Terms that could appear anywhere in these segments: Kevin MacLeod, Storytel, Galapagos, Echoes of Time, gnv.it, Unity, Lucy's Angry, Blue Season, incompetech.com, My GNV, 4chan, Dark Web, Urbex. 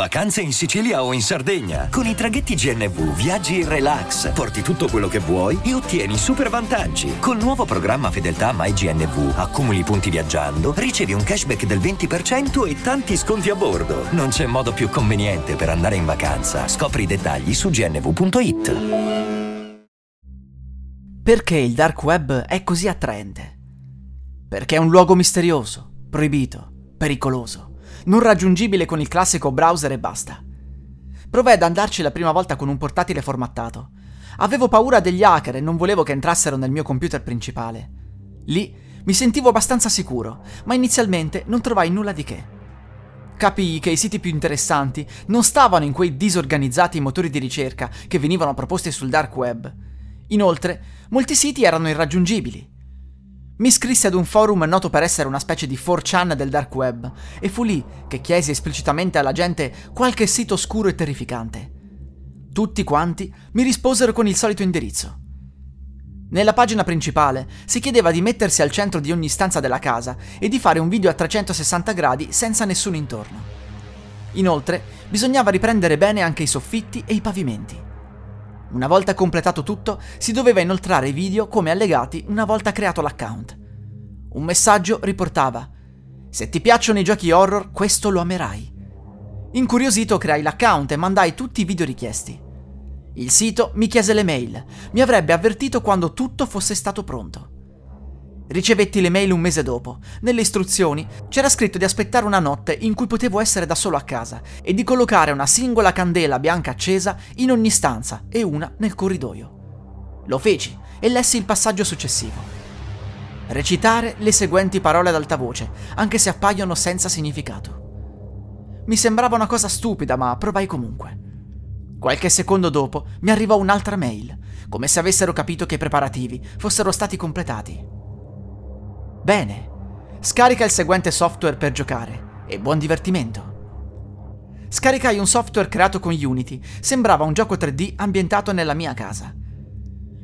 Vacanze in Sicilia o in Sardegna. Con i traghetti GNV viaggi in relax, porti tutto quello che vuoi e ottieni super vantaggi. Col nuovo programma Fedeltà My GNV accumuli punti viaggiando, ricevi un cashback del 20% e tanti sconti a bordo. Non c'è modo più conveniente per andare in vacanza. Scopri i dettagli su gnv.it. Perché il dark web è così attraente? Perché è un luogo misterioso, proibito, pericoloso, non raggiungibile con il classico browser e basta. Provai ad andarci la prima volta con un portatile formattato. Avevo paura degli hacker e non volevo che entrassero nel mio computer principale. Lì mi sentivo abbastanza sicuro, ma inizialmente non trovai nulla di che. Capii che i siti più interessanti non stavano in quei disorganizzati motori di ricerca che venivano proposti sul dark web. Inoltre, molti siti erano irraggiungibili. Mi iscrissi ad un forum noto per essere una specie di 4chan del dark web e fu lì che chiesi esplicitamente alla gente qualche sito oscuro e terrificante. Tutti quanti mi risposero con il solito indirizzo. Nella pagina principale si chiedeva di mettersi al centro di ogni stanza della casa e di fare un video a 360 gradi senza nessuno intorno. Inoltre, bisognava riprendere bene anche i soffitti e i pavimenti. Una volta completato tutto, si doveva inoltrare i video come allegati una volta creato l'account. Un messaggio riportava: "Se ti piacciono i giochi horror, questo lo amerai". Incuriosito creai l'account e mandai tutti i video richiesti. Il sito mi chiese le mail, mi avrebbe avvertito quando tutto fosse stato pronto. Ricevetti le mail un mese dopo. Nelle istruzioni c'era scritto di aspettare una notte in cui potevo essere da solo a casa e di collocare una singola candela bianca accesa in ogni stanza e una nel corridoio. Lo feci e lessi il passaggio successivo. Recitare le seguenti parole ad alta voce, anche se appaiono senza significato. Mi sembrava una cosa stupida, ma provai comunque. Qualche secondo dopo mi arrivò un'altra mail, come se avessero capito che i preparativi fossero stati completati. Bene, scarica il seguente software per giocare e buon divertimento. Scaricai un software creato con Unity, sembrava un gioco 3D ambientato nella mia casa.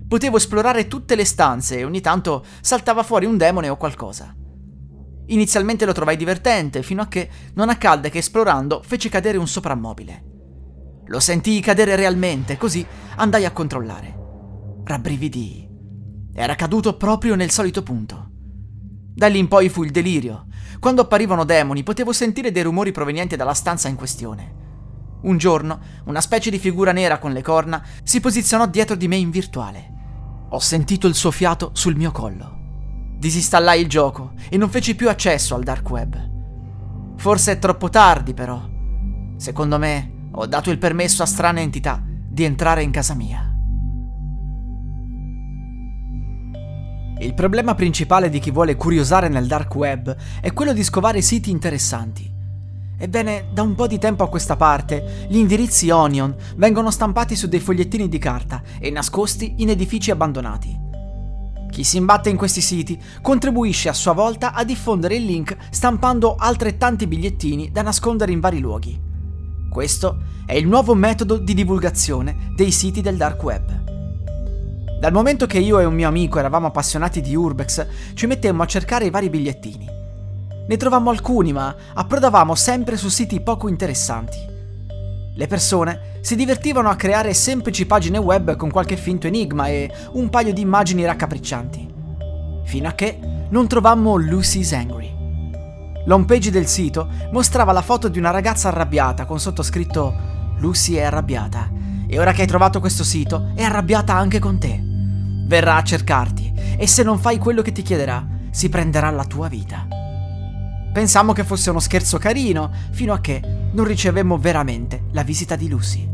Potevo esplorare tutte le stanze e ogni tanto saltava fuori un demone o qualcosa. Inizialmente lo trovai divertente fino a che non accadde che esplorando feci cadere un soprammobile. Lo sentii cadere realmente, così andai a controllare. Rabbrividii. Era caduto proprio nel solito punto. Da lì in poi fu il delirio. Quando apparivano demoni potevo sentire dei rumori provenienti dalla stanza in questione. Un giorno, una specie di figura nera con le corna si posizionò dietro di me in virtuale. Ho sentito il suo fiato sul mio collo. Disinstallai il gioco e non feci più accesso al dark web. Forse è troppo tardi, però. Secondo me, ho dato il permesso a strane entità di entrare in casa mia. Il problema principale di chi vuole curiosare nel dark web è quello di scovare siti interessanti. Ebbene, da un po' di tempo a questa parte, gli indirizzi Onion vengono stampati su dei fogliettini di carta e nascosti in edifici abbandonati. Chi si imbatte in questi siti contribuisce a sua volta a diffondere il link stampando altrettanti bigliettini da nascondere in vari luoghi. Questo è il nuovo metodo di divulgazione dei siti del dark web. Dal momento che io e un mio amico eravamo appassionati di Urbex, ci mettemmo a cercare i vari bigliettini. Ne trovammo alcuni, ma approdavamo sempre su siti poco interessanti. Le persone si divertivano a creare semplici pagine web con qualche finto enigma e un paio di immagini raccapriccianti. Fino a che non trovammo Lucy's Angry. L'homepage del sito mostrava la foto di una ragazza arrabbiata con sottoscritto "Lucy è arrabbiata. E ora che hai trovato questo sito, è arrabbiata anche con te. Verrà a cercarti e se non fai quello che ti chiederà, si prenderà la tua vita". Pensammo che fosse uno scherzo carino, fino a che non ricevemmo veramente la visita di Lucy.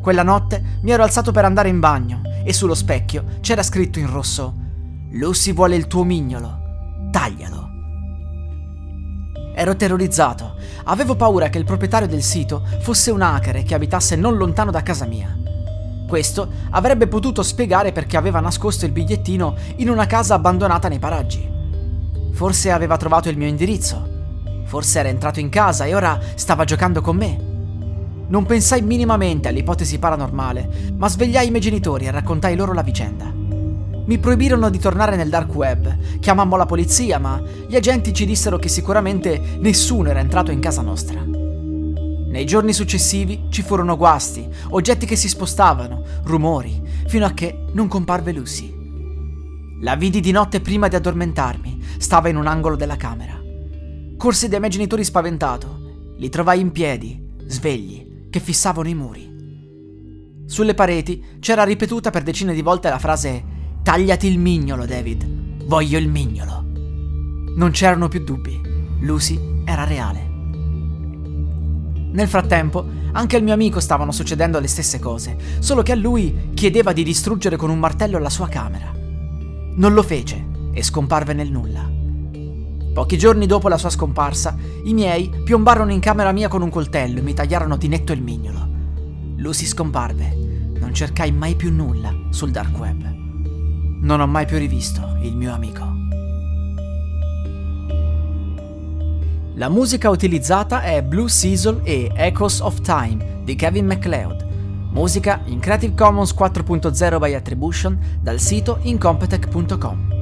Quella notte mi ero alzato per andare in bagno e sullo specchio c'era scritto in rosso: "Lucy vuole il tuo mignolo, taglialo". Ero terrorizzato, avevo paura che il proprietario del sito fosse un hacker che abitasse non lontano da casa mia. Questo avrebbe potuto spiegare perché aveva nascosto il bigliettino in una casa abbandonata nei paraggi. Forse aveva trovato il mio indirizzo, forse era entrato in casa e ora stava giocando con me. Non pensai minimamente all'ipotesi paranormale, ma svegliai i miei genitori e raccontai loro la vicenda. Mi proibirono di tornare nel dark web, chiamammo la polizia, ma gli agenti ci dissero che sicuramente nessuno era entrato in casa nostra. Nei giorni successivi ci furono guasti, oggetti che si spostavano, rumori, fino a che non comparve Lucy. La vidi di notte prima di addormentarmi, stava in un angolo della camera. Corsi dai miei genitori spaventato, li trovai in piedi, svegli, che fissavano i muri. Sulle pareti c'era ripetuta per decine di volte la frase «Tagliati il mignolo, David, voglio il mignolo». Non c'erano più dubbi, Lucy era reale. Nel frattempo, anche al mio amico stavano succedendo le stesse cose, solo che a lui chiedeva di distruggere con un martello la sua camera. Non lo fece e scomparve nel nulla. Pochi giorni dopo la sua scomparsa, i miei piombarono in camera mia con un coltello e mi tagliarono di netto il mignolo. Lucy scomparve, non cercai mai più nulla sul dark web. Non ho mai più rivisto il mio amico. La musica utilizzata è Blue Season e Echoes of Time di Kevin MacLeod. Musica in Creative Commons 4.0 by Attribution dal sito incompetech.com.